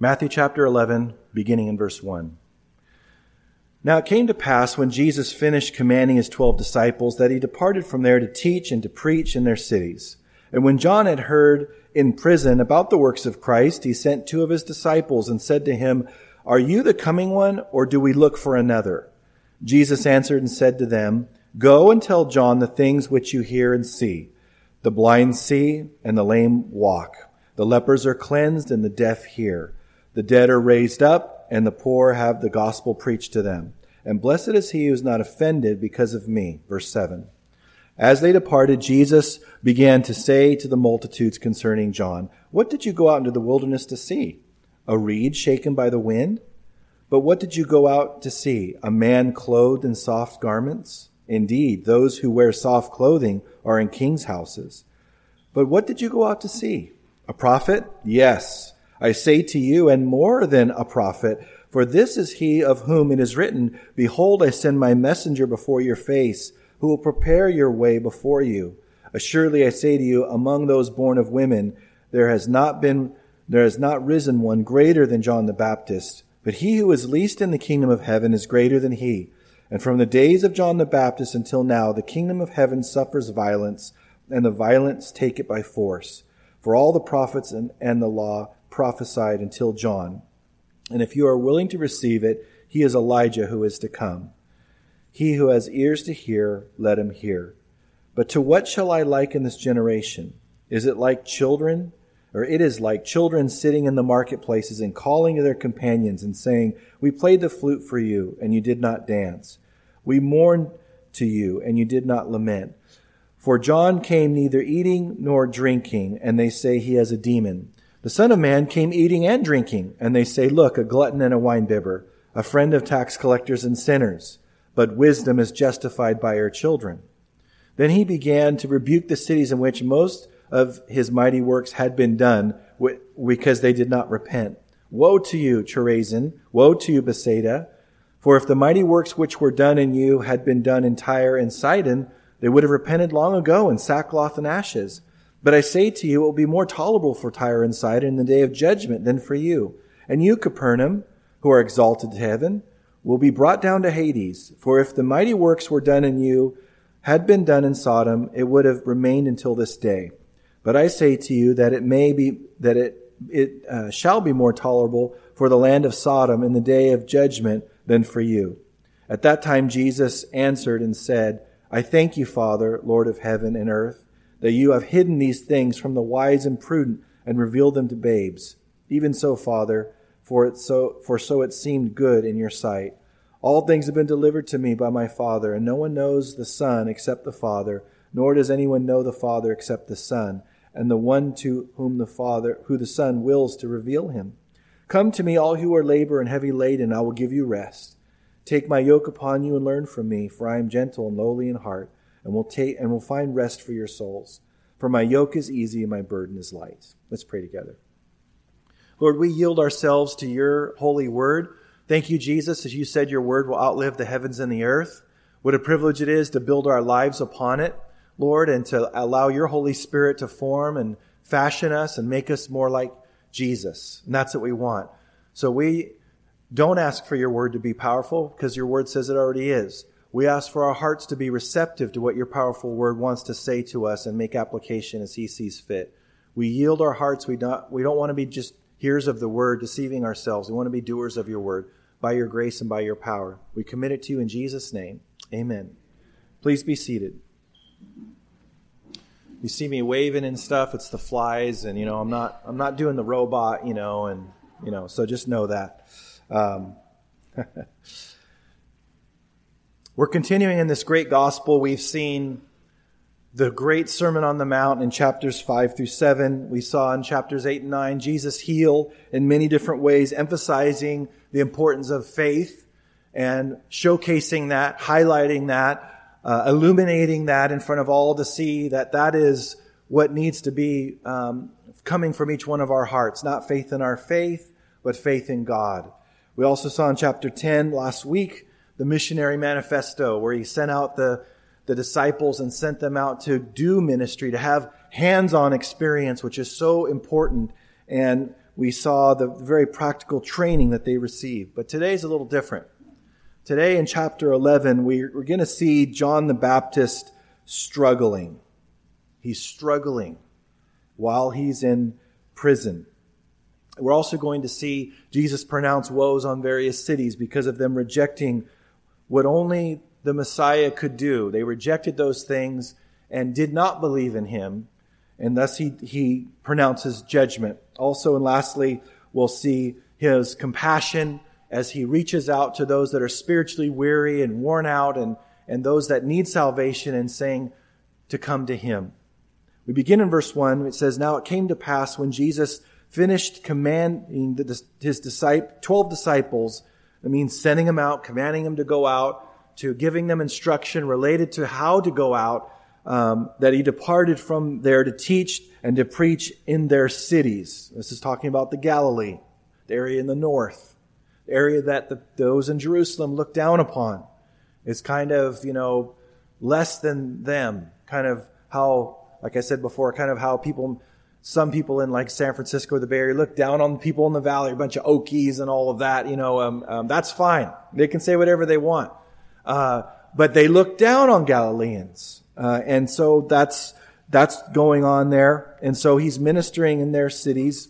Matthew chapter 11, beginning in verse 1. Now it came to pass when Jesus finished commanding his 12 disciples that he departed from there to teach and to preach in their cities. And when John had heard in prison about the works of Christ, he sent two of his disciples and said to him, "Are you the coming one, or do we look for another?" Jesus answered and said to them, "Go and tell John the things which you hear and see. The blind see, and the lame walk. The lepers are cleansed, and the deaf hear. The dead are raised up, and the poor have the gospel preached to them. And blessed is he who is not offended because of me." Verse 7. As they departed, Jesus began to say to the multitudes concerning John, "What did you go out into the wilderness to see? A reed shaken by the wind? But what did you go out to see? A man clothed in soft garments? Indeed, those who wear soft clothing are in kings' houses. But what did you go out to see? A prophet? Yes, I say to you, and more than a prophet, for this is he of whom it is written, 'Behold, I send my messenger before your face, who will prepare your way before you.' Assuredly I say to you, among those born of women, there has not risen one greater than John the Baptist, but he who is least in the kingdom of heaven is greater than he. And from the days of John the Baptist until now, the kingdom of heaven suffers violence, and the violence take it by force. For all the prophets and the law prophesied until John. And if you are willing to receive it, he is Elijah who is to come. He who has ears to hear, let him hear. But to what shall I liken this generation? It is like children sitting in the marketplaces and calling to their companions and saying, 'We played the flute for you, and you did not dance. We mourned to you, and you did not lament.' For John came neither eating nor drinking, and they say he has a demon. The Son of Man came eating and drinking, and they say, 'Look, a glutton and a winebibber, a friend of tax collectors and sinners.' But wisdom is justified by her children." Then he began to rebuke the cities in which most of his mighty works had been done, because they did not repent. "Woe to you, Chorazin! Woe to you, Bethsaida! For if the mighty works which were done in you had been done in Tyre and Sidon, they would have repented long ago in sackcloth and ashes. But I say to you, it will be more tolerable for Tyre and Sidon in the day of judgment than for you. And you, Capernaum, who are exalted to heaven, will be brought down to Hades. For if the mighty works were done in you had been done in Sodom, it would have remained until this day. But I say to you that it shall be more tolerable for the land of Sodom in the day of judgment than for you." At that time Jesus answered and said, "I thank you, Father, Lord of heaven and earth, that you have hidden these things from the wise and prudent and revealed them to babes. Even so, Father, for so it seemed good in your sight. All things have been delivered to me by my Father, and no one knows the Son except the Father, nor does anyone know the Father except the Son, and the one to whom the Son wills to reveal him. Come to me, all who are labor and heavy laden, I will give you rest. Take my yoke upon you and learn from me, for I am gentle and lowly in heart, and will find rest for your souls. For my yoke is easy and my burden is light." Let's pray together. Lord, we yield ourselves to your holy word. Thank you, Jesus, as you said your word will outlive the heavens and the earth. What a privilege it is to build our lives upon it, Lord, and to allow your Holy Spirit to form and fashion us and make us more like Jesus. And that's what we want. So we don't ask for your word to be powerful, because your word says it already is. We ask for our hearts to be receptive to what your powerful word wants to say to us and make application as he sees fit. We yield our hearts. We don't want to be just hearers of the word, deceiving ourselves. We want to be doers of your word by your grace and by your power. We commit it to you in Jesus' name. Amen. Please be seated. You see me waving and stuff. It's the flies, and I'm not doing the robot, so just know that. We're continuing in this great gospel. We've seen the great Sermon on the Mount in chapters 5 through 7. We saw in chapters 8 and 9, Jesus heal in many different ways, emphasizing the importance of faith and showcasing that, highlighting that, illuminating that in front of all to see that is what needs to be coming from each one of our hearts. Not faith in our faith, but faith in God. We also saw in chapter 10 last week, the missionary manifesto, where he sent out the disciples and sent them out to do ministry, to have hands-on experience, which is so important. And we saw the very practical training that they received. But today's a little different. Today in chapter 11, we're going to see John the Baptist struggling. He's struggling while he's in prison. We're also going to see Jesus pronounce woes on various cities because of them rejecting what only the Messiah could do. They rejected those things and did not believe in him, and thus he pronounces judgment. Also, and lastly, we'll see his compassion as he reaches out to those that are spiritually weary and worn out and those that need salvation and saying to come to him. We begin in verse 1. It says, "Now it came to pass when Jesus finished commanding his 12 disciples," that means sending them out, commanding them to go out, to giving them instruction related to how to go out, that he departed from there to teach and to preach in their cities. This is talking about the Galilee, the area in the north, the area that those in Jerusalem look down upon. It's kind of, less than them, kind of how, like I said before, kind of how people... Some people in like San Francisco, the Bay Area, look down on people in the valley, a bunch of Okies and all of that. That's fine. They can say whatever they want. But they look down on Galileans. And so that's going on there. And so he's ministering in their cities.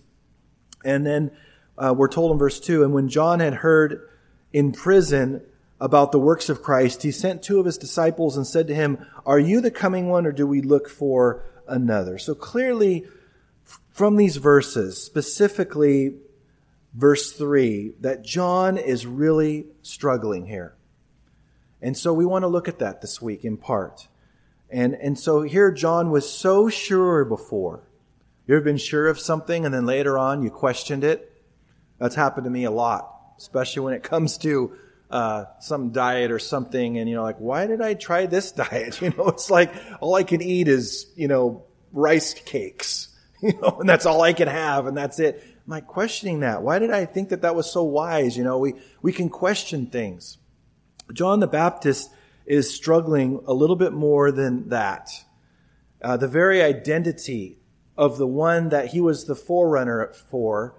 And then we're told in verse 2, "And when John had heard in prison about the works of Christ, he sent two of his disciples and said to him, 'Are you the coming one, or do we look for another?'" So clearly, from these verses, specifically verse 3, that John is really struggling here. And so we want to look at that this week in part. And so here John was so sure before. You ever been sure of something and then later on you questioned it? That's happened to me a lot, especially when it comes to some diet or something. And like, why did I try this diet? It's like all I can eat is, rice cakes. And that's all I can have, and that's it. I'm like questioning that. Why did I think that was so wise? We can question things. John the Baptist is struggling a little bit more than that. The very identity of the one that he was the forerunner for,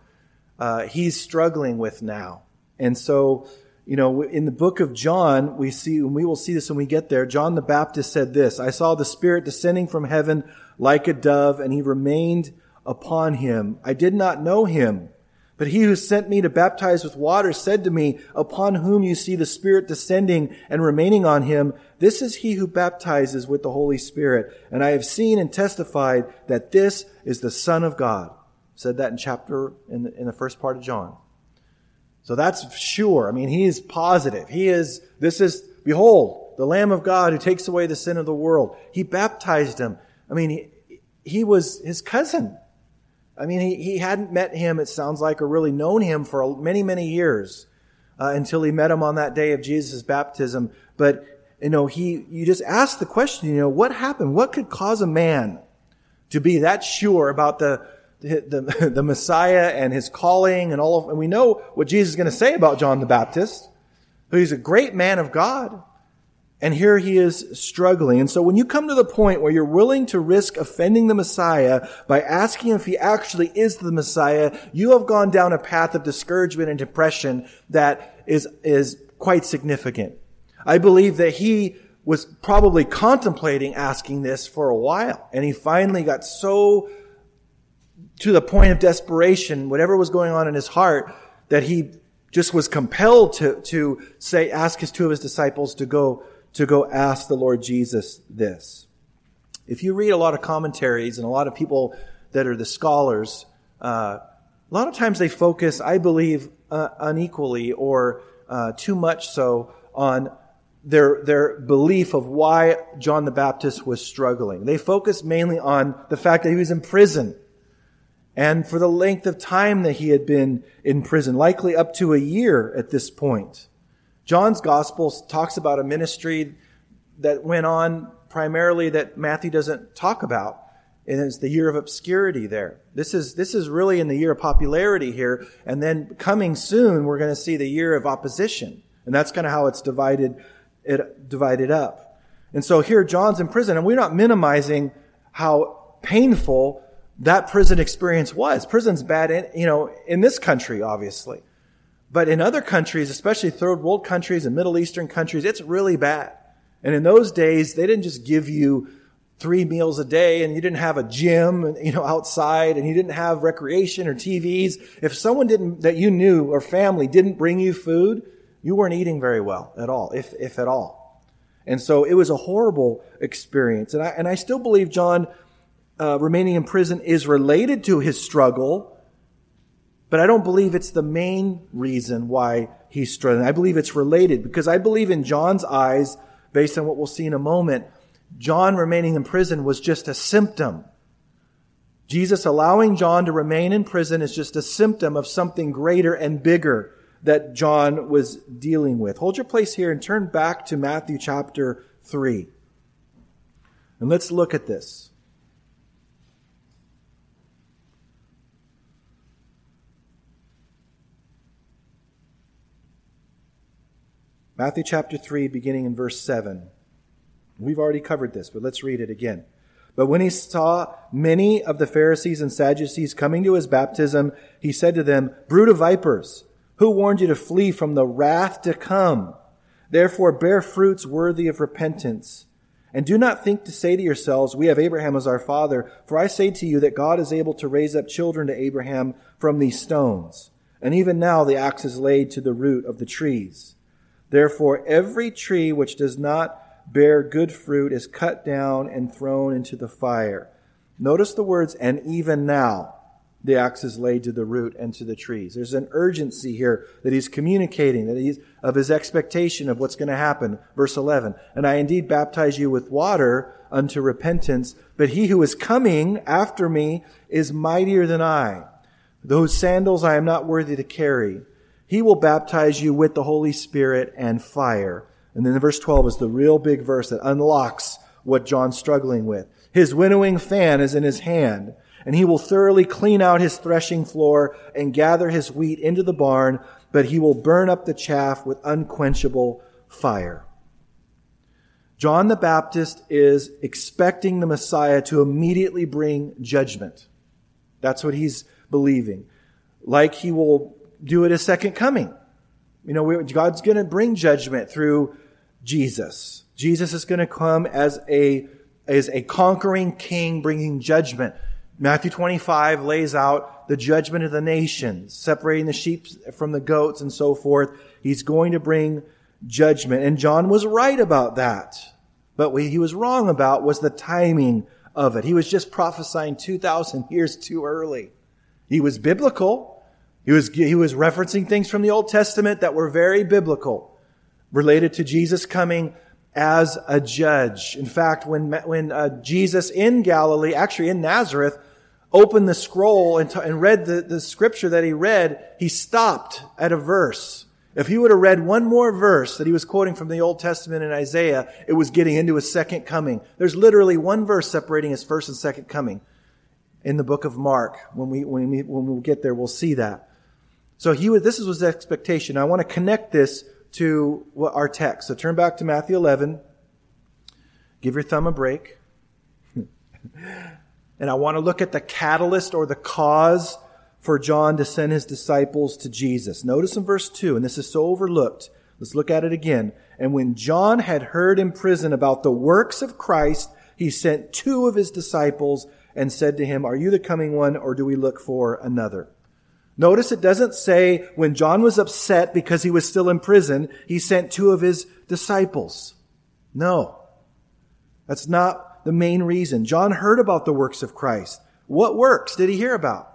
he's struggling with now. And so, in the book of John, we see, and we will see this when we get there, John the Baptist said this, "I saw the Spirit descending from heaven like a dove, and he remained upon him. I did not know him, but he who sent me to baptize with water said to me, 'Upon whom you see the Spirit descending and remaining on him, this is he who baptizes with the Holy Spirit. And I have seen and testified that this is the Son of God.'" Said that in the first part of John. So that's sure. He is positive. Behold, the Lamb of God who takes away the sin of the world. He baptized him. He was his cousin. He hadn't met him, it sounds like, or really known him for many, many years until he met him on that day of Jesus' baptism. But, you just ask the question, what happened? What could cause a man to be that sure about the Messiah and his calling and all of, and we know what Jesus is going to say about John the Baptist, who he's a great man of God. And here he is struggling. And so when you come to the point where you're willing to risk offending the Messiah by asking if he actually is the Messiah, you have gone down a path of discouragement and depression that is quite significant. I believe that he was probably contemplating asking this for a while. And he finally got so to the point of desperation, whatever was going on in his heart, that he just was compelled to ask his two of his disciples to go ask the Lord Jesus this. If you read a lot of commentaries and a lot of people that are the scholars, a lot of times they focus, I believe, unequally or too much so on their belief of why John the Baptist was struggling. They focus mainly on the fact that he was in prison and for the length of time that he had been in prison, likely up to a year at this point. John's Gospel talks about a ministry that went on primarily that Matthew doesn't talk about. And it's the year of obscurity there. This is really in the year of popularity here. And then coming soon, we're going to see the year of opposition. And that's kind of how it's divided up. And so here John's in prison. And we're not minimizing how painful that prison experience was. Prison's bad in this country, obviously. But in other countries, especially third world countries and Middle Eastern countries, it's really bad. And in those days, they didn't just give you 3 meals a day, and you didn't have a gym, outside, and you didn't have recreation or TVs. If someone that you knew or family didn't bring you food, you weren't eating very well at all, if at all. And so it was a horrible experience. And I still believe John remaining in prison is related to his struggle, but I don't believe it's the main reason why he's struggling. I believe it's related, because I believe in John's eyes, based on what we'll see in a moment, John remaining in prison was just a symptom. Jesus allowing John to remain in prison is just a symptom of something greater and bigger that John was dealing with. Hold your place here and turn back to Matthew chapter 3. And let's look at this. Matthew chapter 3, beginning in verse 7. We've already covered this, but let's read it again. But when he saw many of the Pharisees and Sadducees coming to his baptism, he said to them, "Brood of vipers, who warned you to flee from the wrath to come? Therefore bear fruits worthy of repentance. And do not think to say to yourselves, 'We have Abraham as our father.' For I say to you that God is able to raise up children to Abraham from these stones. And even now the axe is laid to the root of the trees. Therefore every tree which does not bear good fruit is cut down and thrown into the fire." Notice the words, "and even now the axe is laid to the root and to the trees." There's an urgency here that he's communicating, of his expectation of what's going to happen. Verse 11, "And I indeed baptize you with water unto repentance, but he who is coming after me is mightier than I, whose sandals I am not worthy to carry. He will baptize you with the Holy Spirit and fire." And then verse 12 is the real big verse that unlocks what John's struggling with. "His winnowing fan is in his hand, and he will thoroughly clean out his threshing floor and gather his wheat into the barn, but he will burn up the chaff with unquenchable fire." John the Baptist is expecting the Messiah to immediately bring judgment. That's what he's believing. Like he will do at his second coming. God's going to bring judgment through Jesus. Jesus is going to come as a conquering king, bringing judgment. Matthew 25 lays out the judgment of the nations, separating the sheep from the goats and so forth. He's going to bring judgment. And John was right about that. But what he was wrong about was the timing of it. He was just prophesying 2,000 years too early. He was biblical. He was referencing things from the Old Testament that were very biblical, related to Jesus coming as a judge. In fact, when Jesus in Galilee, actually in Nazareth, opened the scroll and read the scripture that he read, he stopped at a verse. If he would have read one more verse that he was quoting from the Old Testament in Isaiah, it was getting into his second coming. There's literally one verse separating his first and second coming in the book of Mark. When we get there, we'll see that. So this was his expectation. I want to connect this to our text. So turn back to Matthew 11. Give your thumb a break. And I want to look at the catalyst or the cause for John to send his disciples to Jesus. Notice in verse 2, and this is so overlooked. Let's look at it again. "And when John had heard in prison about the works of Christ, he sent 2 of his disciples and said to him, 'Are you the coming one, or do we look for another?'" Notice it doesn't say when John was upset because he was still in prison, he sent 2 of his disciples. No, that's not the main reason. John heard about the works of Christ. What works did he hear about?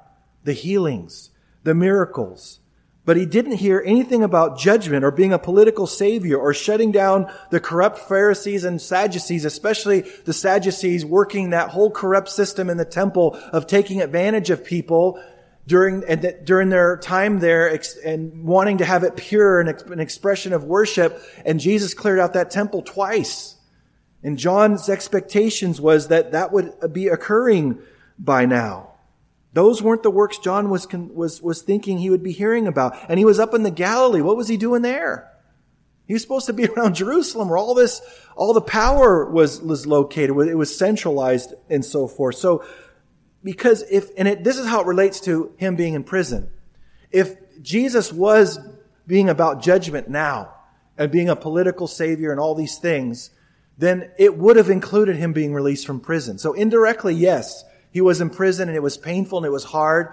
The healings, the miracles. But he didn't hear anything about judgment or being a political savior or shutting down the corrupt Pharisees and Sadducees, especially the Sadducees working that whole corrupt system in the temple of taking advantage of people during their time there and wanting to have it pure and an expression of worship. And Jesus cleared out that temple twice. And John's expectations was that would be occurring by now. Those weren't the works John was thinking he would be hearing about. And he was up in the Galilee. What was he doing there? He was supposed to be around Jerusalem where all the power was located. It was centralized and so forth. So Because this is how it relates to him being in prison. If Jesus was being about judgment now and being a political savior and all these things, then it would have included him being released from prison. So indirectly, yes, he was in prison and it was painful and it was hard,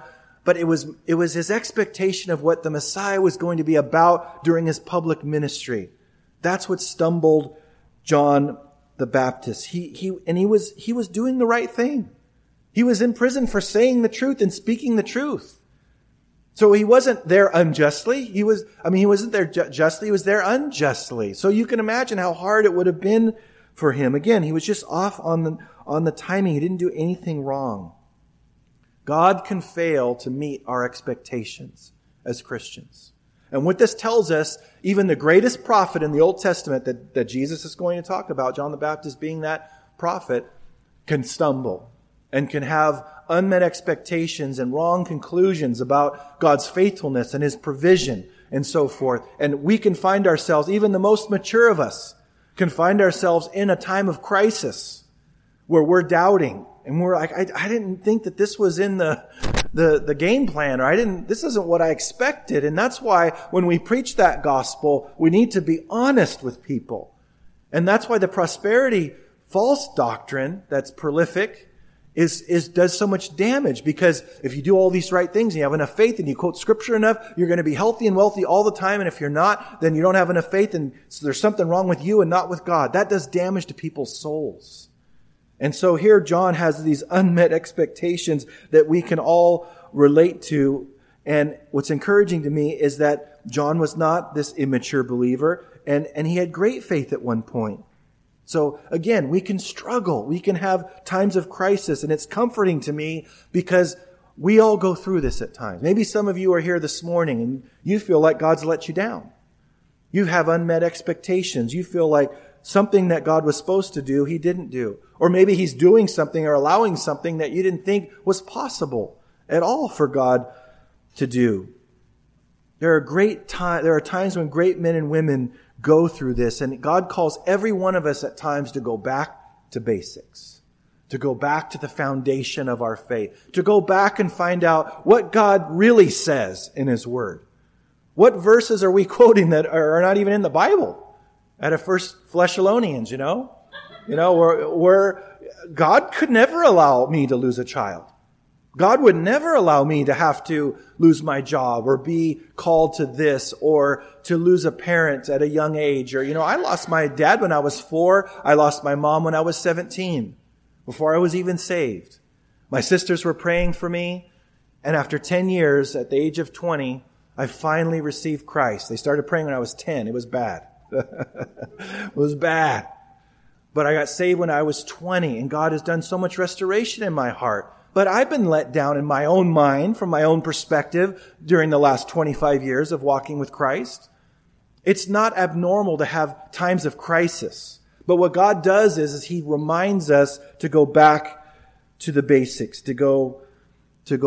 but it was his expectation of what the Messiah was going to be about during his public ministry. That's what stumbled John the Baptist. He was doing the right thing. He was in prison for saying the truth and speaking the truth. So he wasn't there unjustly. He wasn't there justly. He was there unjustly. So you can imagine how hard it would have been for him. Again, he was just off on the timing. He didn't do anything wrong. God can fail to meet our expectations as Christians. And what this tells us, even the greatest prophet in the Old Testament that Jesus is going to talk about, John the Baptist being that prophet, can stumble and can have unmet expectations and wrong conclusions about God's faithfulness and his provision and so forth. And we can find ourselves, even the most mature of us, can find ourselves in a time of crisis where we're doubting and we're like, I didn't think that this was in the game plan, or this isn't what I expected. And that's why when we preach that gospel, we need to be honest with people. And that's why the prosperity false doctrine that's prolific does so much damage, because if you do all these right things and you have enough faith and you quote scripture enough, you're going to be healthy and wealthy all the time. And if you're not, then you don't have enough faith, and so there's something wrong with you and not with God. That does damage to people's souls. And so here John has these unmet expectations that we can all relate to. And what's encouraging to me is that John was not this immature believer, and he had great faith at one point. So again, we can struggle. We can have times of crisis, and it's comforting to me because we all go through this at times. Maybe some of you are here this morning and you feel like God's let you down. You have unmet expectations. You feel like something that God was supposed to do, he didn't do. Or maybe he's doing something or allowing something that you didn't think was possible at all for God to do. There are times when great men and women go through this, and God calls every one of us at times to go back to basics, to go back to the foundation of our faith, to go back and find out what God really says in his word. What verses are we quoting that are not even in the Bible? Out of 1 Thessalonians, where God could never allow me to lose a child. God would never allow me to have to lose my job or be called to this or to lose a parent at a young age. Or, I lost my dad when I was 4. I lost my mom when I was 17, before I was even saved. My sisters were praying for me. And after 10 years, at the age of 20, I finally received Christ. They started praying when I was 10. It was bad. It was bad. But I got saved when I was 20, and God has done so much restoration in my heart. But I've been let down in my own mind, from my own perspective, during the last 25 years of walking with Christ. It's not abnormal to have times of crisis. But what God does is he reminds us to go back to the basics, to go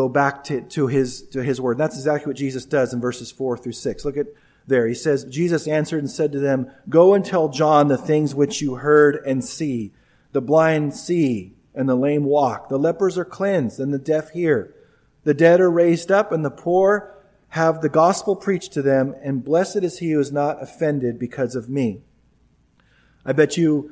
back to his word. And that's exactly what Jesus does in verses 4-6. Look at there. He says, Jesus answered and said to them, "Go and tell John the things which you heard and see. The blind see, and the lame walk. The lepers are cleansed, and the deaf hear. The dead are raised up, and the poor have the gospel preached to them. And blessed is he who is not offended because of me." I bet you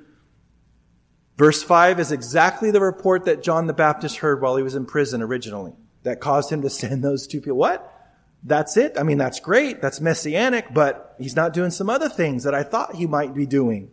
verse 5 is exactly the report that John the Baptist heard while he was in prison originally, that caused him to send those two people. What? That's it? I mean, that's great. That's messianic, but he's not doing some other things that I thought he might be doing.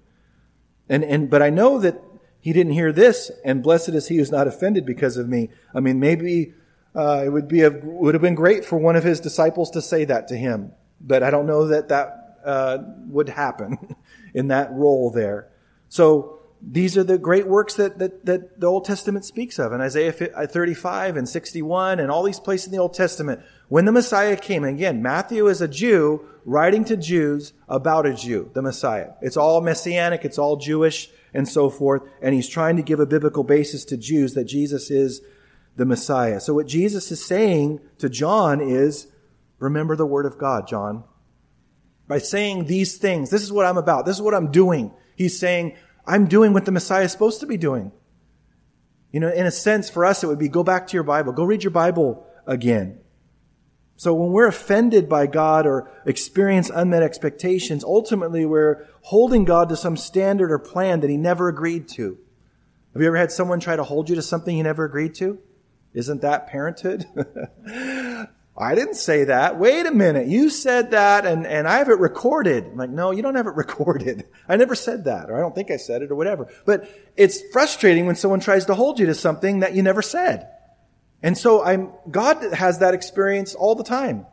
But I know that he didn't hear this, and blessed is he who's not offended because of me. I mean, maybe it would have been great for one of his disciples to say that to him, but I don't know that would happen in that role there. So these are the great works that the Old Testament speaks of in Isaiah 35 and 61 and all these places in the Old Testament. When the Messiah came, and again, Matthew is a Jew writing to Jews about a Jew, the Messiah. It's all messianic, it's all Jewish, and so forth. And he's trying to give a biblical basis to Jews that Jesus is the Messiah. So what Jesus is saying to John is, remember the word of God, John. By saying these things, this is what I'm about, this is what I'm doing. He's saying, I'm doing what the Messiah is supposed to be doing. You know, in a sense, for us, it would be go back to your Bible. Go read your Bible again. So when we're offended by God or experience unmet expectations, ultimately we're holding God to some standard or plan that He never agreed to. Have you ever had someone try to hold you to something He never agreed to? Isn't that parenthood? I didn't say that. Wait a minute. You said that and I have it recorded. I'm like, no, you don't have it recorded. I never said that, or I don't think I said it, or whatever. But it's frustrating when someone tries to hold you to something that you never said. And so God has that experience all the time,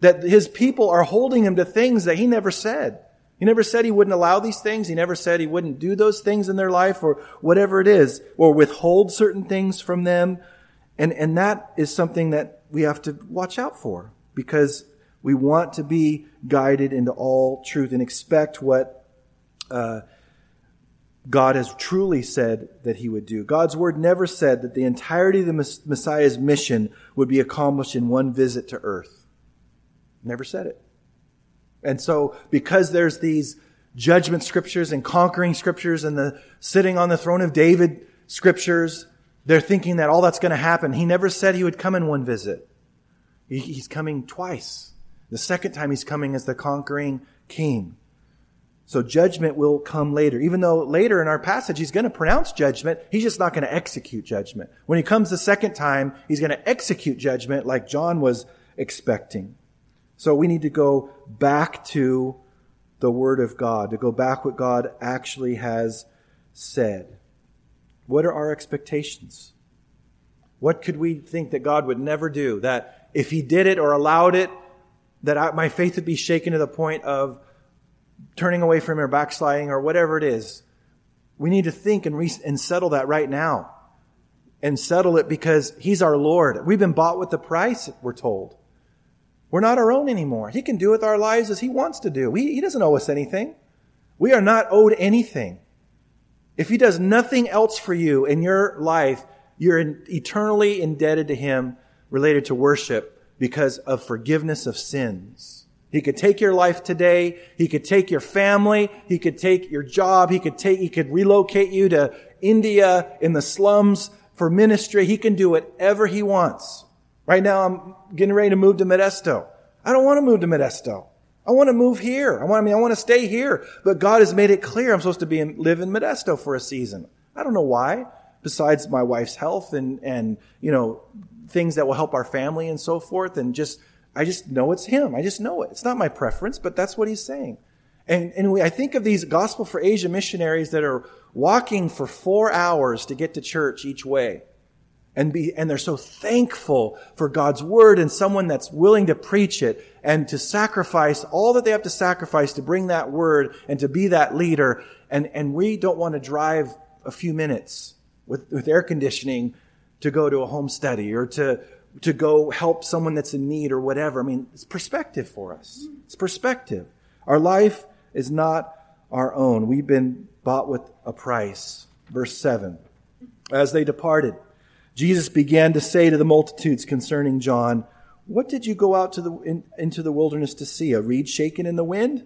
that His people are holding Him to things that He never said. He never said He wouldn't allow these things. He never said He wouldn't do those things in their life, or whatever it is, or withhold certain things from them. And that is something that we have to watch out for, because we want to be guided into all truth and expect what God has truly said that He would do. God's Word never said that the entirety of the Messiah's mission would be accomplished in one visit to earth. Never said it. And so, because there's these judgment scriptures and conquering scriptures and the sitting on the throne of David scriptures, they're thinking that all that's going to happen. He never said He would come in one visit. He's coming twice. The second time He's coming as the conquering king. So judgment will come later. Even though later in our passage He's going to pronounce judgment, He's just not going to execute judgment. When He comes the second time, He's going to execute judgment like John was expecting. So we need to go back to the Word of God, to go back what God actually has said. What are our expectations? What could we think that God would never do? That if He did it or allowed it, that my faith would be shaken to the point of turning away from or backsliding or whatever it is. We need to think and settle that right now. And settle it, because He's our Lord. We've been bought with the price, we're told. We're not our own anymore. He can do with our lives as He wants to do. He doesn't owe us anything. We are not owed anything. If He does nothing else for you in your life, you're eternally indebted to Him related to worship because of forgiveness of sins. He could take your life today. He could take your family. He could take your job. He could relocate you to India in the slums for ministry. He can do whatever He wants. Right now, I'm getting ready to move to Modesto. I don't want to move to Modesto. I want to move here. I want to stay here. But God has made it clear I'm supposed to live in Modesto for a season. I don't know why, besides my wife's health and you know, things that will help our family and so forth, and I just know it's Him. I just know it. It's not my preference, but that's what He's saying. And I think of these Gospel for Asia missionaries that are walking for 4 hours to get to church each way. And they're so thankful for God's Word and someone that's willing to preach it and to sacrifice all that they have to sacrifice to bring that Word and to be that leader. And we don't want to drive a few minutes with air conditioning to go to a home study or to go help someone that's in need or whatever. I mean, it's perspective for us. It's perspective. Our life is not our own. We've been bought with a price. Verse 7. As they departed, Jesus began to say to the multitudes concerning John, "What did you go out into the wilderness to see? A reed shaken in the wind?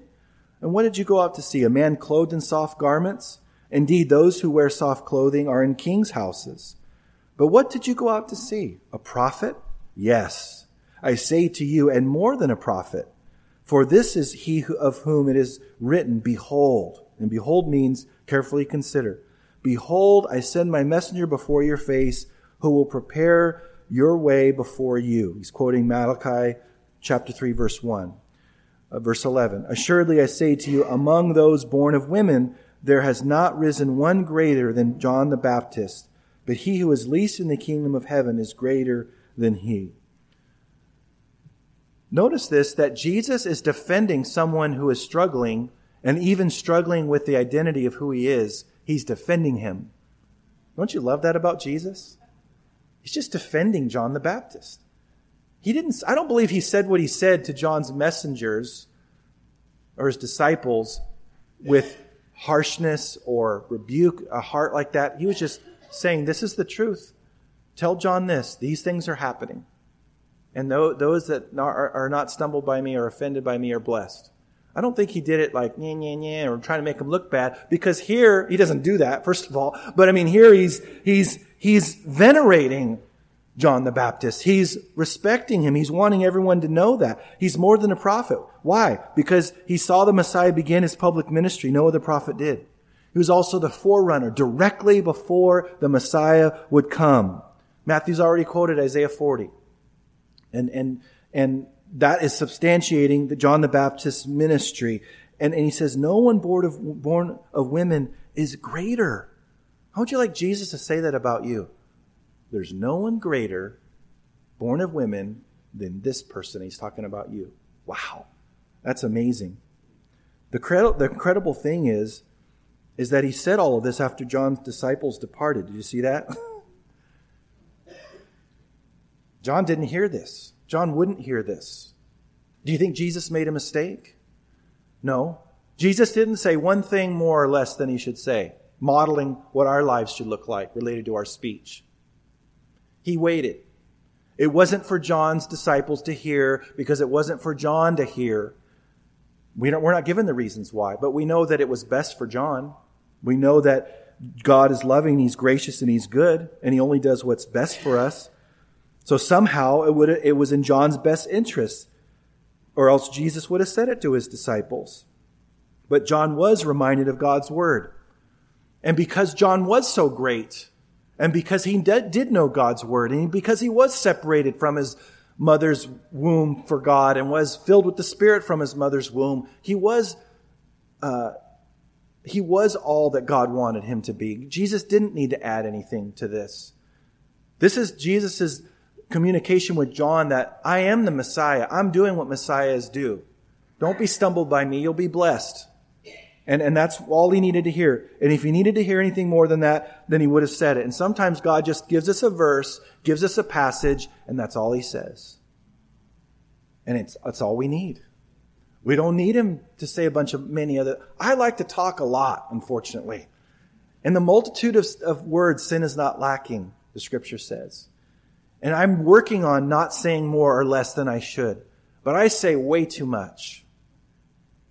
And what did you go out to see? A man clothed in soft garments? Indeed, those who wear soft clothing are in kings' houses. But what did you go out to see? A prophet? Yes, I say to you, and more than a prophet. For this is he of whom it is written, Behold. And behold means carefully consider. Behold, I send my messenger before your face, who will prepare your way before you. He's quoting Malachi chapter 3, verse 1. Verse 11. Assuredly, I say to you, among those born of women, there has not risen one greater than John the Baptist. But he who is least in the kingdom of heaven is greater than he." Notice this, that Jesus is defending someone who is struggling, and even struggling with the identity of who he is. He's defending him. Don't you love that about Jesus? He's just defending John the Baptist. I don't believe he said what he said to John's messengers or his disciples with harshness or rebuke, a heart like that. He was just saying, this is the truth. Tell John this. These things are happening. And those that are not stumbled by me or offended by me are blessed. I don't think he did it like, nah, nah, nah, or trying to make him look bad, because here he doesn't do that, first of all. But I mean, here he's venerating John the Baptist. He's respecting him. He's wanting everyone to know that. He's more than a prophet. Why? Because he saw the Messiah begin his public ministry. No other prophet did. He was also the forerunner directly before the Messiah would come. Matthew's already quoted Isaiah 40. And that is substantiating the John the Baptist's ministry. And he says, no one born of women is greater. How would you like Jesus to say that about you? There's no one greater born of women than this person. He's talking about you. Wow. That's amazing. The incredible thing is that he said all of this after John's disciples departed. Did you see that? John didn't hear this. John wouldn't hear this. Do you think Jesus made a mistake? No. Jesus didn't say one thing more or less than he should say, modeling what our lives should look like related to our speech. He waited. It wasn't for John's disciples to hear, because it wasn't for John to hear. We're not given the reasons why, but we know that it was best for John. We know that God is loving, He's gracious, and He's good, and He only does what's best for us. So somehow it was in John's best interest, or else Jesus would have said it to His disciples. But John was reminded of God's Word. And because John was so great, and because he did know God's Word, and because he was separated from his mother's womb for God and was filled with the Spirit from his mother's womb, he was all that God wanted him to be. Jesus didn't need to add anything to this. This is Jesus' communication with John that I am the Messiah. I'm doing what Messiahs do. Don't be stumbled by me. You'll be blessed. And that's all he needed to hear. And if he needed to hear anything more than that, then he would have said it. And sometimes God just gives us a verse, gives us a passage, and that's all he says. And it's all we need. We don't need him to say a bunch of many other... I like to talk a lot, unfortunately. And the multitude of words, sin is not lacking, the Scripture says. And I'm working on not saying more or less than I should. But I say way too much.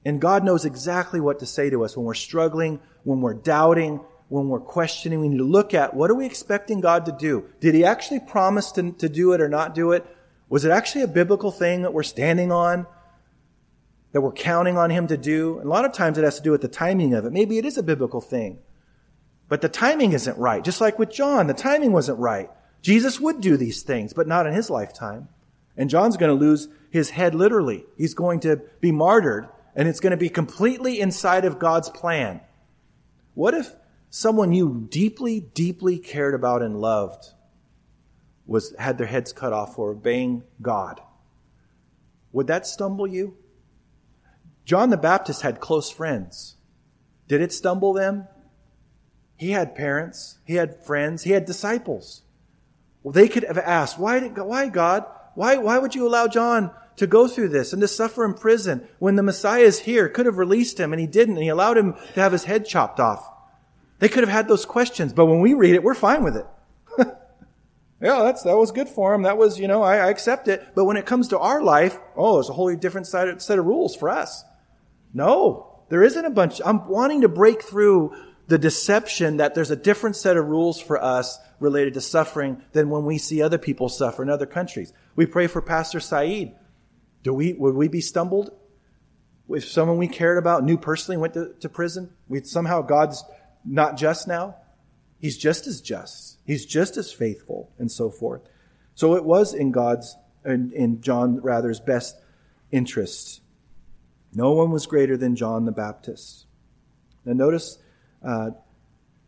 And God knows exactly what to say to us when we're struggling, when we're doubting, when we're questioning. We need to look at, what are we expecting God to do? Did He actually promise to do it or not do it? Was it actually a biblical thing that we're standing on, that we're counting on Him to do? And a lot of times it has to do with the timing of it. Maybe it is a biblical thing, but the timing isn't right. Just like with John, the timing wasn't right. Jesus would do these things, but not in His lifetime. And John's going to lose his head literally. He's going to be martyred. And it's going to be completely inside of God's plan. What if someone you deeply, deeply cared about and loved had their heads cut off for obeying God? Would that stumble you? John the Baptist had close friends. Did it stumble them? He had parents. He had friends. He had disciples. Well, they could have asked, why God? Why would you allow John to go through this and to suffer in prison when the Messiah is here? Could have released him, and he didn't, and he allowed him to have his head chopped off. They could have had those questions, but when we read it, we're fine with it. Yeah, that was good for him. That was, I accept it. But when it comes to our life, there's a wholly different set of rules for us. No, there isn't a bunch. I'm wanting to break through the deception that there's a different set of rules for us related to suffering than when we see other people suffer in other countries. We pray for Pastor Saeed. Would we be stumbled if someone we cared about, knew personally, went to prison? God's not just now. He's just as just. He's just as faithful, and so forth. So it was in John's best interests. No one was greater than John the Baptist. Now notice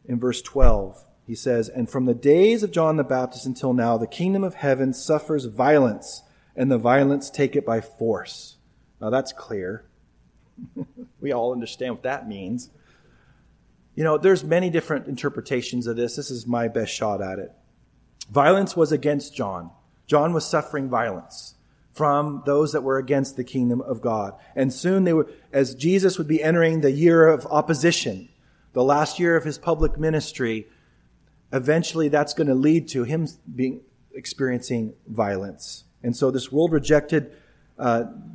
in verse 12, he says, "And from the days of John the Baptist until now, the kingdom of heaven suffers violence, and the violence take it by force." Now that's clear. We all understand what that means. There's many different interpretations of this. This is my best shot at it. Violence was against John. John was suffering violence from those that were against the kingdom of God. And soon as Jesus would be entering the year of opposition, the last year of his public ministry, eventually that's going to lead to him experiencing violence. And so this world rejected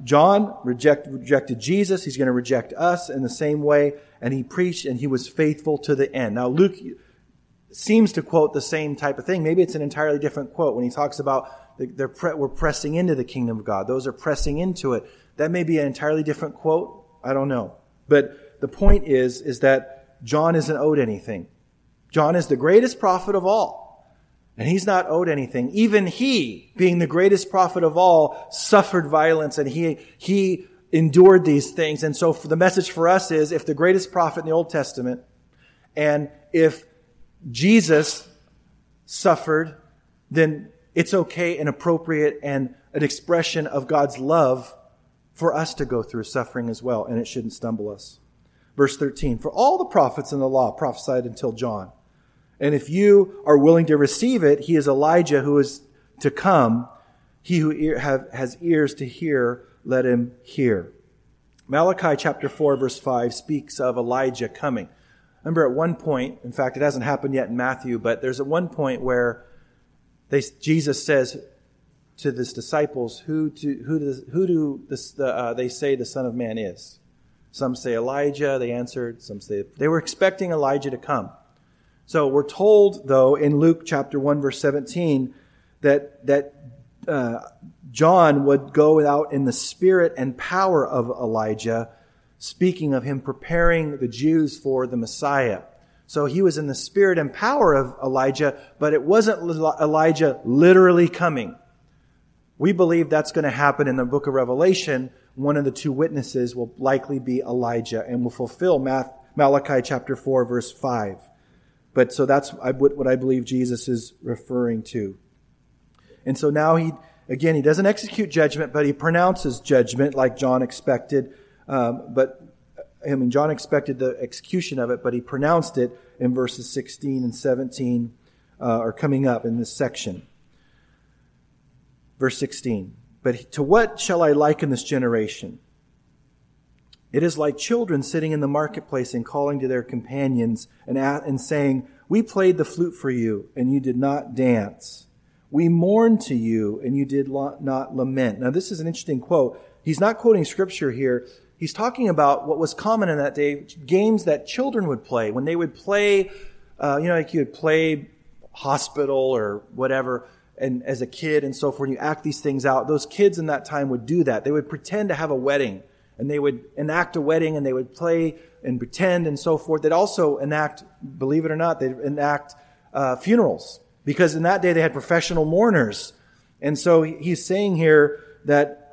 John rejected Jesus. He's going to reject us in the same way. And he preached and he was faithful to the end. Now, Luke seems to quote the same type of thing. Maybe it's an entirely different quote when he talks about we're pressing into the kingdom of God. Those are pressing into it. That may be an entirely different quote. I don't know. But the point is that John isn't owed anything. John is the greatest prophet of all. And he's not owed anything. Even he, being the greatest prophet of all, suffered violence and he endured these things. And so the message for us is, if the greatest prophet in the Old Testament and if Jesus suffered, then it's okay and appropriate and an expression of God's love for us to go through suffering as well. And it shouldn't stumble us. Verse 13, for all the prophets in the law prophesied until John. And if you are willing to receive it, he is Elijah who is to come. He who has ears to hear, let him hear. Malachi chapter 4, verse 5 speaks of Elijah coming. Remember at one point, in fact, it hasn't happened yet in Matthew, but there's at one point where Jesus says to his disciples, who do they say the Son of Man is? Some say Elijah, they answered. Some say they were expecting Elijah to come. So we're told, though, in Luke chapter 1, verse 17, that John would go out in the spirit and power of Elijah, speaking of him preparing the Jews for the Messiah. So he was in the spirit and power of Elijah, but it wasn't Elijah literally coming. We believe that's going to happen in the book of Revelation. One of the two witnesses will likely be Elijah and will fulfill Malachi chapter 4, verse 5. But so that's what I believe Jesus is referring to. And so now he doesn't execute judgment, but he pronounces judgment like John expected. John expected the execution of it, but he pronounced it in verses 16 and 17 are coming up in this section. Verse 16, but to what shall I liken this generation? It is like children sitting in the marketplace and calling to their companions and saying, we played the flute for you and you did not dance. We mourned to you and you did not lament. Now, this is an interesting quote. He's not quoting scripture here. He's talking about what was common in that day, games that children would play. When they would play, like you would play hospital or whatever, and as a kid and so forth, you act these things out. Those kids in that time would do that. They would pretend to have a wedding. And they would enact a wedding, and they would play and pretend and so forth. They'd also enact, believe it or not, they'd enact funerals. Because in that day they had professional mourners. And so he's saying here that,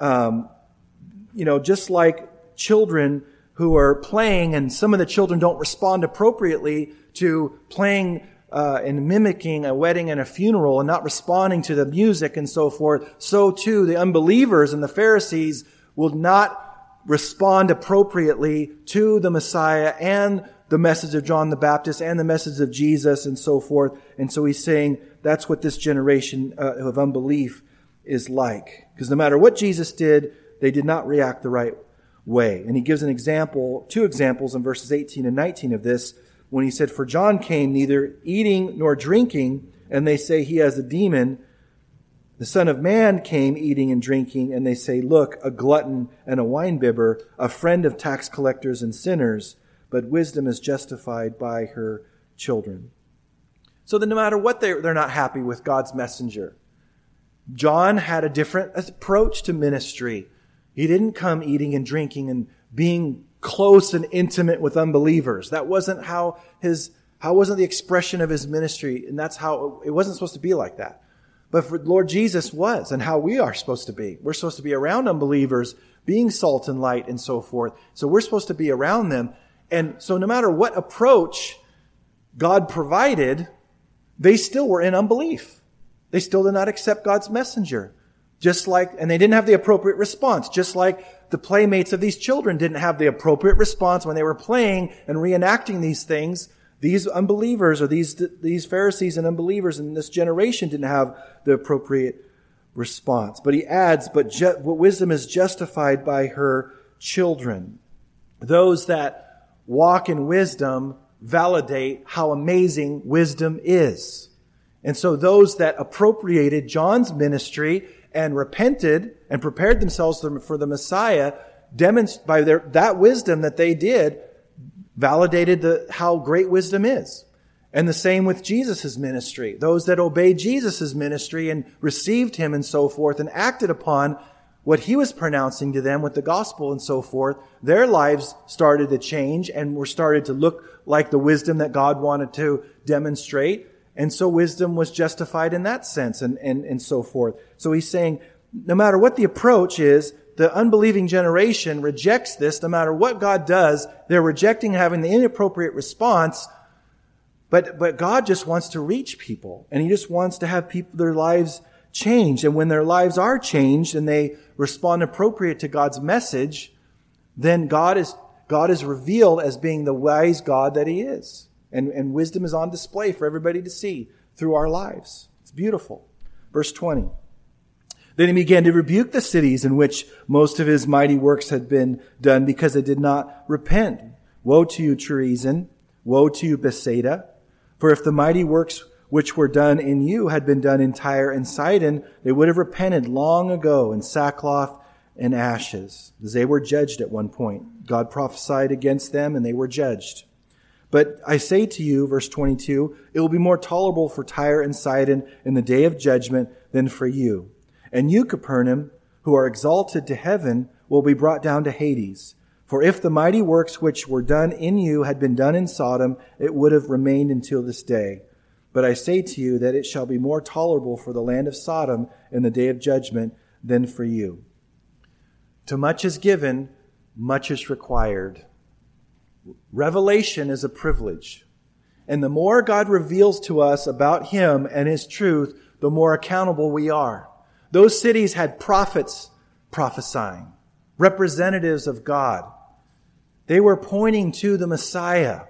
just like children who are playing, and some of the children don't respond appropriately to playing and mimicking a wedding and a funeral and not responding to the music and so forth, so too the unbelievers and the Pharisees will not respond appropriately to the Messiah and the message of John the Baptist and the message of Jesus and so forth. And so he's saying that's what this generation of unbelief is like. Because no matter what Jesus did, they did not react the right way. And he gives two examples in verses 18 and 19 of this, when he said, for John came neither eating nor drinking, and they say he has a demon. The Son of Man came eating and drinking, and they say, look, a glutton and a winebibber, a friend of tax collectors and sinners, but wisdom is justified by her children. So that no matter what, they're not happy with God's messenger. John had a different approach to ministry. He didn't come eating and drinking and being close and intimate with unbelievers. That wasn't how the expression of his ministry, and that's how it wasn't supposed to be like that. But for Lord Jesus was, and how we are supposed to be. We're supposed to be around unbelievers, being salt and light and so forth. So we're supposed to be around them. And so no matter what approach God provided, they still were in unbelief. They still did not accept God's messenger. And they didn't have the appropriate response, just like the playmates of these children didn't have the appropriate response when they were playing and reenacting these things. These unbelievers, or these Pharisees and unbelievers in this generation, didn't have the appropriate response. But he adds, but wisdom is justified by her children. Those that walk in wisdom validate how amazing wisdom is. And so those that appropriated John's ministry and repented and prepared themselves for the Messiah, by that wisdom that they did, validated how great wisdom is. And the same with Jesus' ministry. Those that obeyed Jesus' ministry and received him and so forth and acted upon what he was pronouncing to them with the gospel and so forth, their lives started to change and were started to look like the wisdom that God wanted to demonstrate. And so wisdom was justified in that sense and so forth. So he's saying, no matter what the approach is, the unbelieving generation rejects this. No matter what God does, they're rejecting having the inappropriate response. But God just wants to reach people, and he just wants to have people, their lives changed. And when their lives are changed and they respond appropriate to God's message, then God is revealed as being the wise God that he is. And wisdom is on display for everybody to see through our lives. It's beautiful. Verse 20. Then he began to rebuke the cities in which most of his mighty works had been done because they did not repent. Woe to you, Chorazin! Woe to you, Bethsaida! For if the mighty works which were done in you had been done in Tyre and Sidon, they would have repented long ago in sackcloth and ashes. As they were judged at one point. God prophesied against them and they were judged. But I say to you, verse 22, it will be more tolerable for Tyre and Sidon in the day of judgment than for you. And you, Capernaum, who are exalted to heaven, will be brought down to Hades. For if the mighty works which were done in you had been done in Sodom, it would have remained until this day. But I say to you that it shall be more tolerable for the land of Sodom in the day of judgment than for you. To much is given, much is required. Revelation is a privilege. And the more God reveals to us about him and his truth, the more accountable we are. Those cities had prophets prophesying, representatives of God. They were pointing to the Messiah.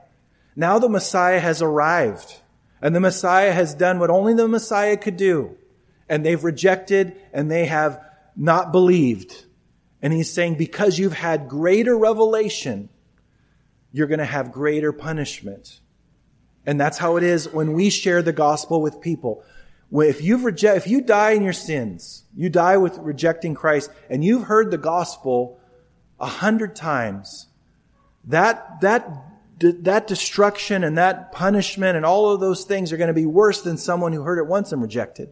Now the Messiah has arrived, and the Messiah has done what only the Messiah could do. And they've rejected and they have not believed. And he's saying, because you've had greater revelation, you're going to have greater punishment. And that's how it is when we share the gospel with people. If you die in your sins, you die with rejecting Christ, and you've heard the gospel 100 times, that destruction and that punishment and all of those things are going to be worse than someone who heard it once and rejected.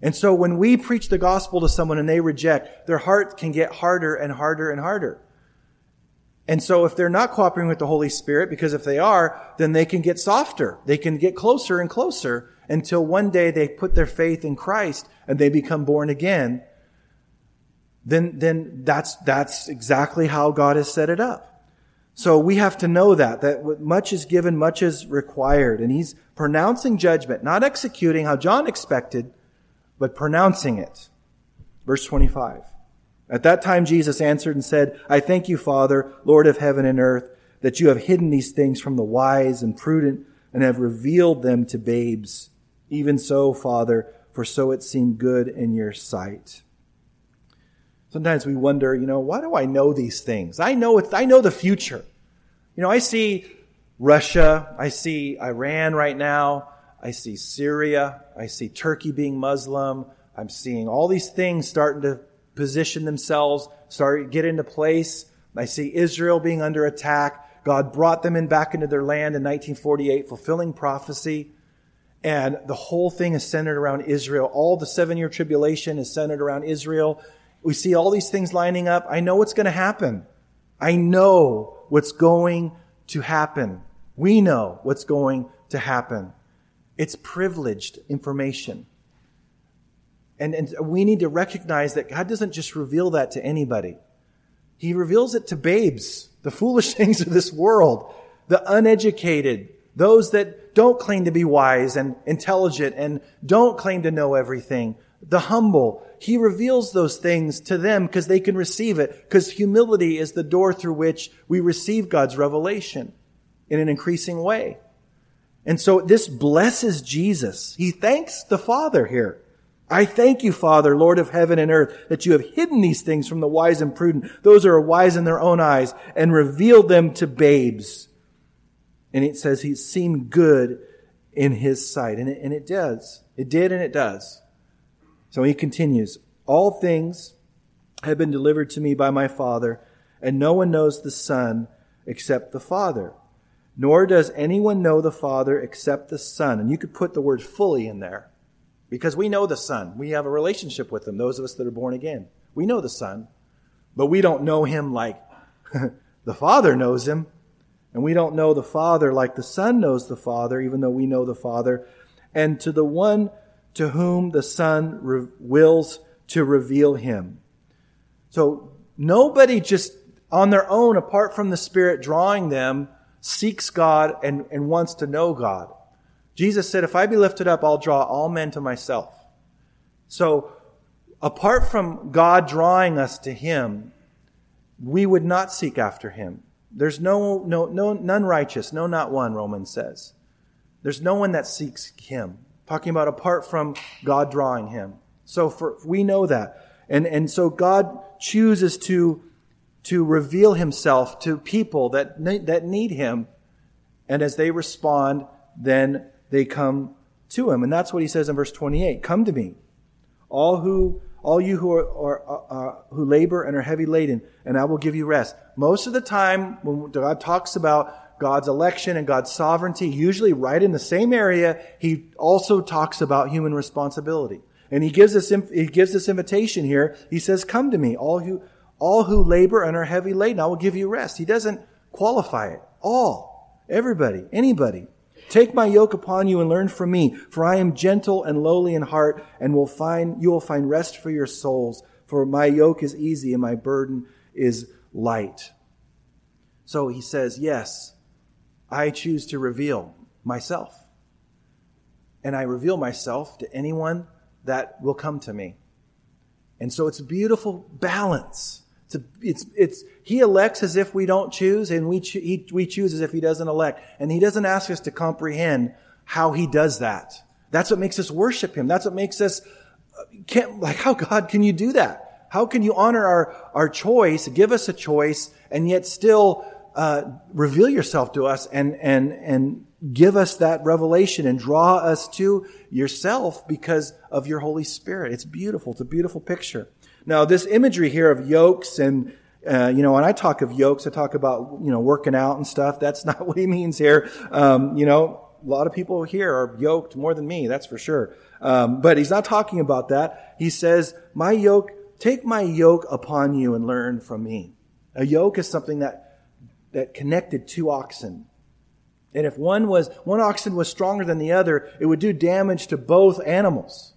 And so when we preach the gospel to someone and they reject, their heart can get harder and harder and harder. And so if they're not cooperating with the Holy Spirit, because if they are, then they can get softer. They can get closer and closer until one day they put their faith in Christ and they become born again. Then that's exactly how God has set it up. So we have to know that much is given, much is required. And he's pronouncing judgment, not executing how John expected, but pronouncing it. Verse 25. At that time, Jesus answered and said, I thank you, Father, Lord of heaven and earth, that you have hidden these things from the wise and prudent and have revealed them to babes. Even so, Father, for so it seemed good in your sight. Sometimes we wonder, why do I know these things? I know the future. I see Russia. I see Iran right now. I see Syria. I see Turkey being Muslim. I'm seeing all these things starting to position themselves, start get into place. I see Israel being under attack. God brought them back into their land in 1948, fulfilling prophecy. And the whole thing is centered around Israel. All the 7-year tribulation is centered around Israel. We see all these things lining up. I know what's going to happen. I know what's going to happen. We know what's going to happen. It's privileged information. And we need to recognize that God doesn't just reveal that to anybody. He reveals it to babes, the foolish things of this world, the uneducated, those that don't claim to be wise and intelligent and don't claim to know everything, the humble. He reveals those things to them because they can receive it, because humility is the door through which we receive God's revelation in an increasing way. And so this blesses Jesus. He thanks the Father here. I thank you, Father, Lord of heaven and earth, that you have hidden these things from the wise and prudent, those who are wise in their own eyes, and revealed them to babes. And it says he seemed good in his sight. And it does. It did and it does. So he continues, all things have been delivered to me by my Father, and no one knows the Son except the Father. Nor does anyone know the Father except the Son. And you could put the word fully in there, because we know the Son. We have a relationship with Him, those of us that are born again. We know the Son, but we don't know Him like the Father knows Him. And we don't know the Father like the Son knows the Father, even though we know the Father. And to the one to whom the Son wills to reveal Him. So nobody just on their own, apart from the Spirit drawing them, seeks God and wants to know God. Jesus said, if I be lifted up, I'll draw all men to myself. So apart from God drawing us to Him, we would not seek after Him. There's none righteous, no, not one, Romans says. There's no one that seeks Him. Talking about apart from God drawing him. So we know that. And so God chooses to reveal Himself to people that need Him. And as they respond, then they come to Him. And that's what He says in verse 28. Come to me, all you who labor and are heavy laden, and I will give you rest. Most of the time when God talks about God's election and God's sovereignty, usually right in the same area, He also talks about human responsibility. And He gives this invitation here. He says, come to me, all who labor and are heavy laden, I will give you rest. He doesn't qualify it. All, everybody, anybody. Take my yoke upon you and learn from me, for I am gentle and lowly in heart, and you will find rest for your souls, for my yoke is easy and my burden is light. So He says, yes, I choose to reveal myself. And I reveal myself to anyone that will come to me. And so it's a beautiful balance. He elects as if we don't choose, and we choose as if He doesn't elect. And He doesn't ask us to comprehend how He does that. That's what makes us worship Him. That's what makes us, how God can you do that? How can you honor our choice, give us a choice, and yet still reveal yourself to us and give us that revelation and draw us to yourself because of your Holy Spirit. It's beautiful. It's a beautiful picture. Now, this imagery here of yokes and, when I talk of yokes, I talk about, working out and stuff. That's not what He means here. A lot of people here are yoked more than me. That's for sure. But He's not talking about that. He says, take my yoke upon you and learn from me. A yoke is something that connected two oxen. And if one oxen was stronger than the other, it would do damage to both animals.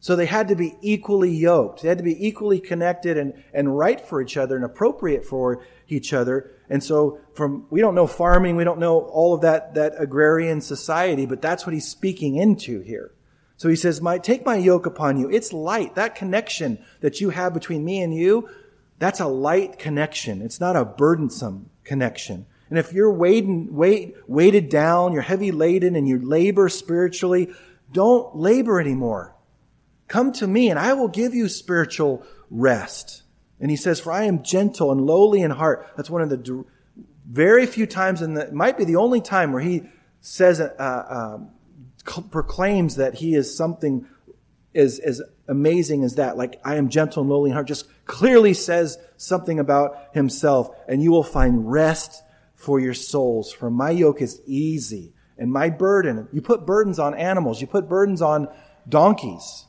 So they had to be equally yoked. They had to be equally connected and right for each other and appropriate for each other. And so we don't know farming, we don't know all of that agrarian society, but that's what He's speaking into here. So He says, take my yoke upon you. It's light. That connection that you have between me and you, that's a light connection. It's not a burdensome connection. And if you're weighted down, you're heavy laden, and you labor spiritually, don't labor anymore. Come to me, and I will give you spiritual rest. And He says, for I am gentle and lowly in heart. That's one of the very few times, and it might be the only time where He says, proclaims that He is something as amazing as that. Like, I am gentle and lowly in heart. Just clearly says something about Himself, and you will find rest for your souls. For my yoke is easy, and my burden. You put burdens on animals. You put burdens on donkeys.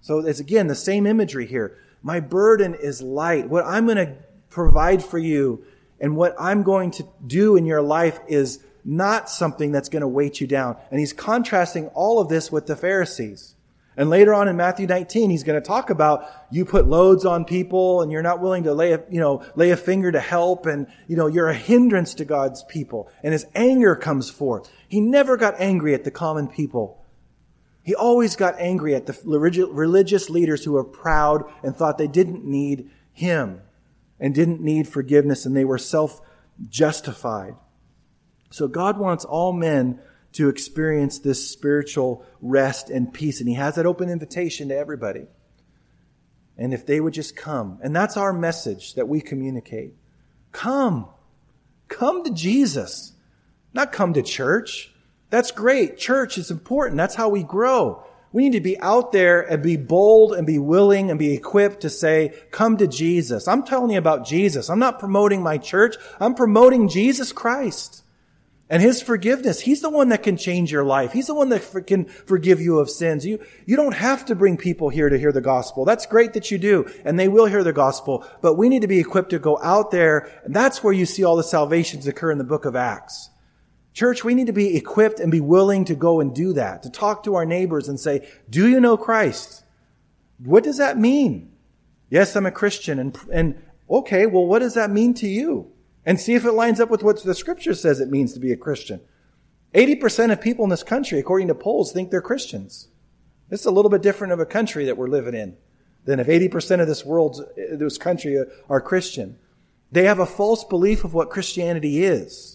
So it's again the same imagery here. My burden is light. What I'm going to provide for you and what I'm going to do in your life is not something that's going to weight you down. And He's contrasting all of this with the Pharisees. And later on in Matthew 19, He's going to talk about you put loads on people and you're not willing to lay a finger to help, and you're a hindrance to God's people. And His anger comes forth. He never got angry at the common people. He always got angry at the religious leaders who were proud and thought they didn't need Him and didn't need forgiveness, and they were self-justified. So God wants all men to experience this spiritual rest and peace. And He has that open invitation to everybody. And if they would just come. And that's our message that we communicate. Come. Come to Jesus. Not come to church. That's great. Church is important. That's how we grow. We need to be out there and be bold and be willing and be equipped to say, come to Jesus. I'm telling you about Jesus. I'm not promoting my church. I'm promoting Jesus Christ and His forgiveness. He's the one that can change your life. He's the one that can forgive you of sins. You don't have to bring people here to hear the gospel. That's great that you do, and they will hear the gospel. But we need to be equipped to go out there, and that's where you see all the salvations occur in the book of Acts. Church, we need to be equipped and be willing to go and do that, to talk to our neighbors and say, do you know Christ? What does that mean? Yes, I'm a Christian. And okay, well, what does that mean to you? And see if it lines up with what the Scripture says it means to be a Christian. 80% of people in this country, according to polls, think they're Christians. This is a little bit different of a country that we're living in than if 80% of this country are Christian. They have a false belief of what Christianity is.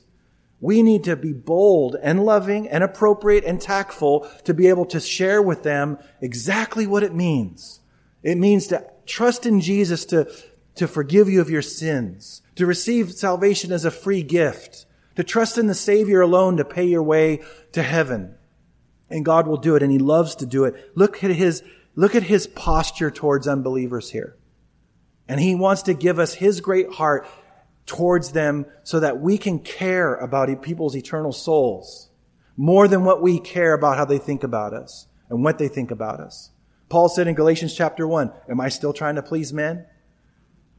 We need to be bold and loving and appropriate and tactful to be able to share with them exactly what it means. It means to trust in Jesus to forgive you of your sins, to receive salvation as a free gift, to trust in the Savior alone to pay your way to heaven. And God will do it, and He loves to do it. Look at His posture towards unbelievers here. And He wants to give us His great heart towards them so that we can care about people's eternal souls more than what we care about how they think about us and what they think about us. Paul said in Galatians chapter 1, am I still trying to please men?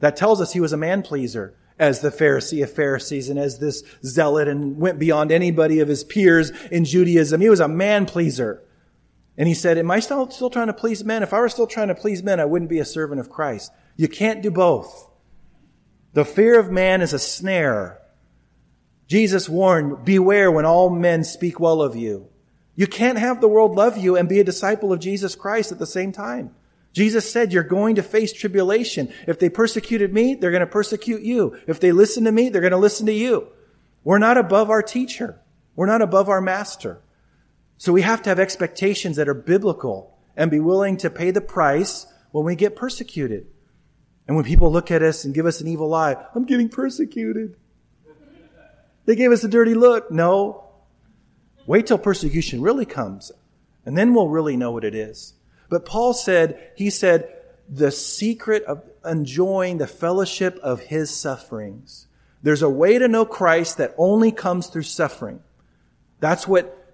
That tells us he was a man-pleaser as the Pharisee of Pharisees and as this zealot and went beyond anybody of his peers in Judaism. He was a man-pleaser. And he said, am I still trying to please men? If I were still trying to please men, I wouldn't be a servant of Christ. You can't do both. The fear of man is a snare. Jesus warned, beware when all men speak well of you. You can't have the world love you and be a disciple of Jesus Christ at the same time. Jesus said, you're going to face tribulation. If they persecuted me, they're going to persecute you. If they listen to me, they're going to listen to you. We're not above our teacher. We're not above our master. So we have to have expectations that are biblical and be willing to pay the price when we get persecuted. And when people look at us and give us an evil eye, I'm getting persecuted. They gave us a dirty look. No. Wait till persecution really comes, and then we'll really know what it is. But Paul said, the secret of enjoying the fellowship of His sufferings. There's a way to know Christ that only comes through suffering. That's what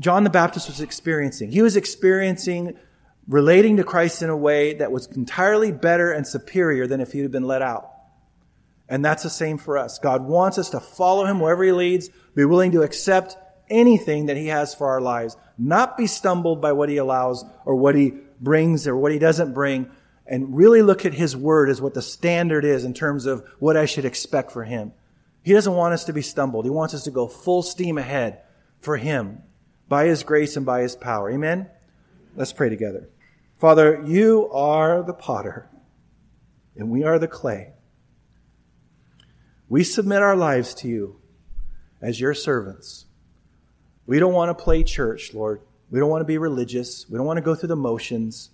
John the Baptist was experiencing. He was experiencing relating to Christ in a way that was entirely better and superior than if he had been let out. And that's the same for us. God wants us to follow Him wherever He leads, be willing to accept anything that He has for our lives, not be stumbled by what He allows or what He brings or what He doesn't bring, and really look at His Word as what the standard is in terms of what I should expect for Him. He doesn't want us to be stumbled. He wants us to go full steam ahead for Him by His grace and by His power. Amen? Let's pray together. Father, You are the potter, and we are the clay. We submit our lives to You as Your servants. We don't want to play church, Lord. We don't want to be religious. We don't want to go through the motions.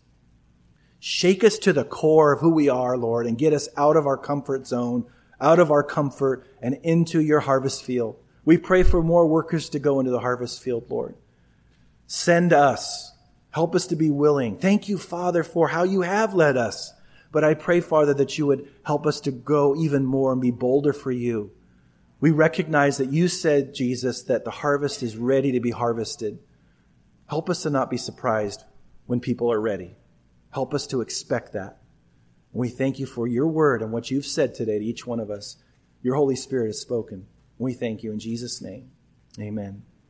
Shake us to the core of who we are, Lord, and get us out of our comfort zone, out of our comfort, and into Your harvest field. We pray for more workers to go into the harvest field, Lord. Send us. Help us to be willing. Thank You, Father, for how You have led us. But I pray, Father, that You would help us to go even more and be bolder for You. We recognize that You said, Jesus, that the harvest is ready to be harvested. Help us to not be surprised when people are ready. Help us to expect that. And we thank You for Your Word and what You've said today to each one of us. Your Holy Spirit has spoken. We thank You in Jesus' name. Amen.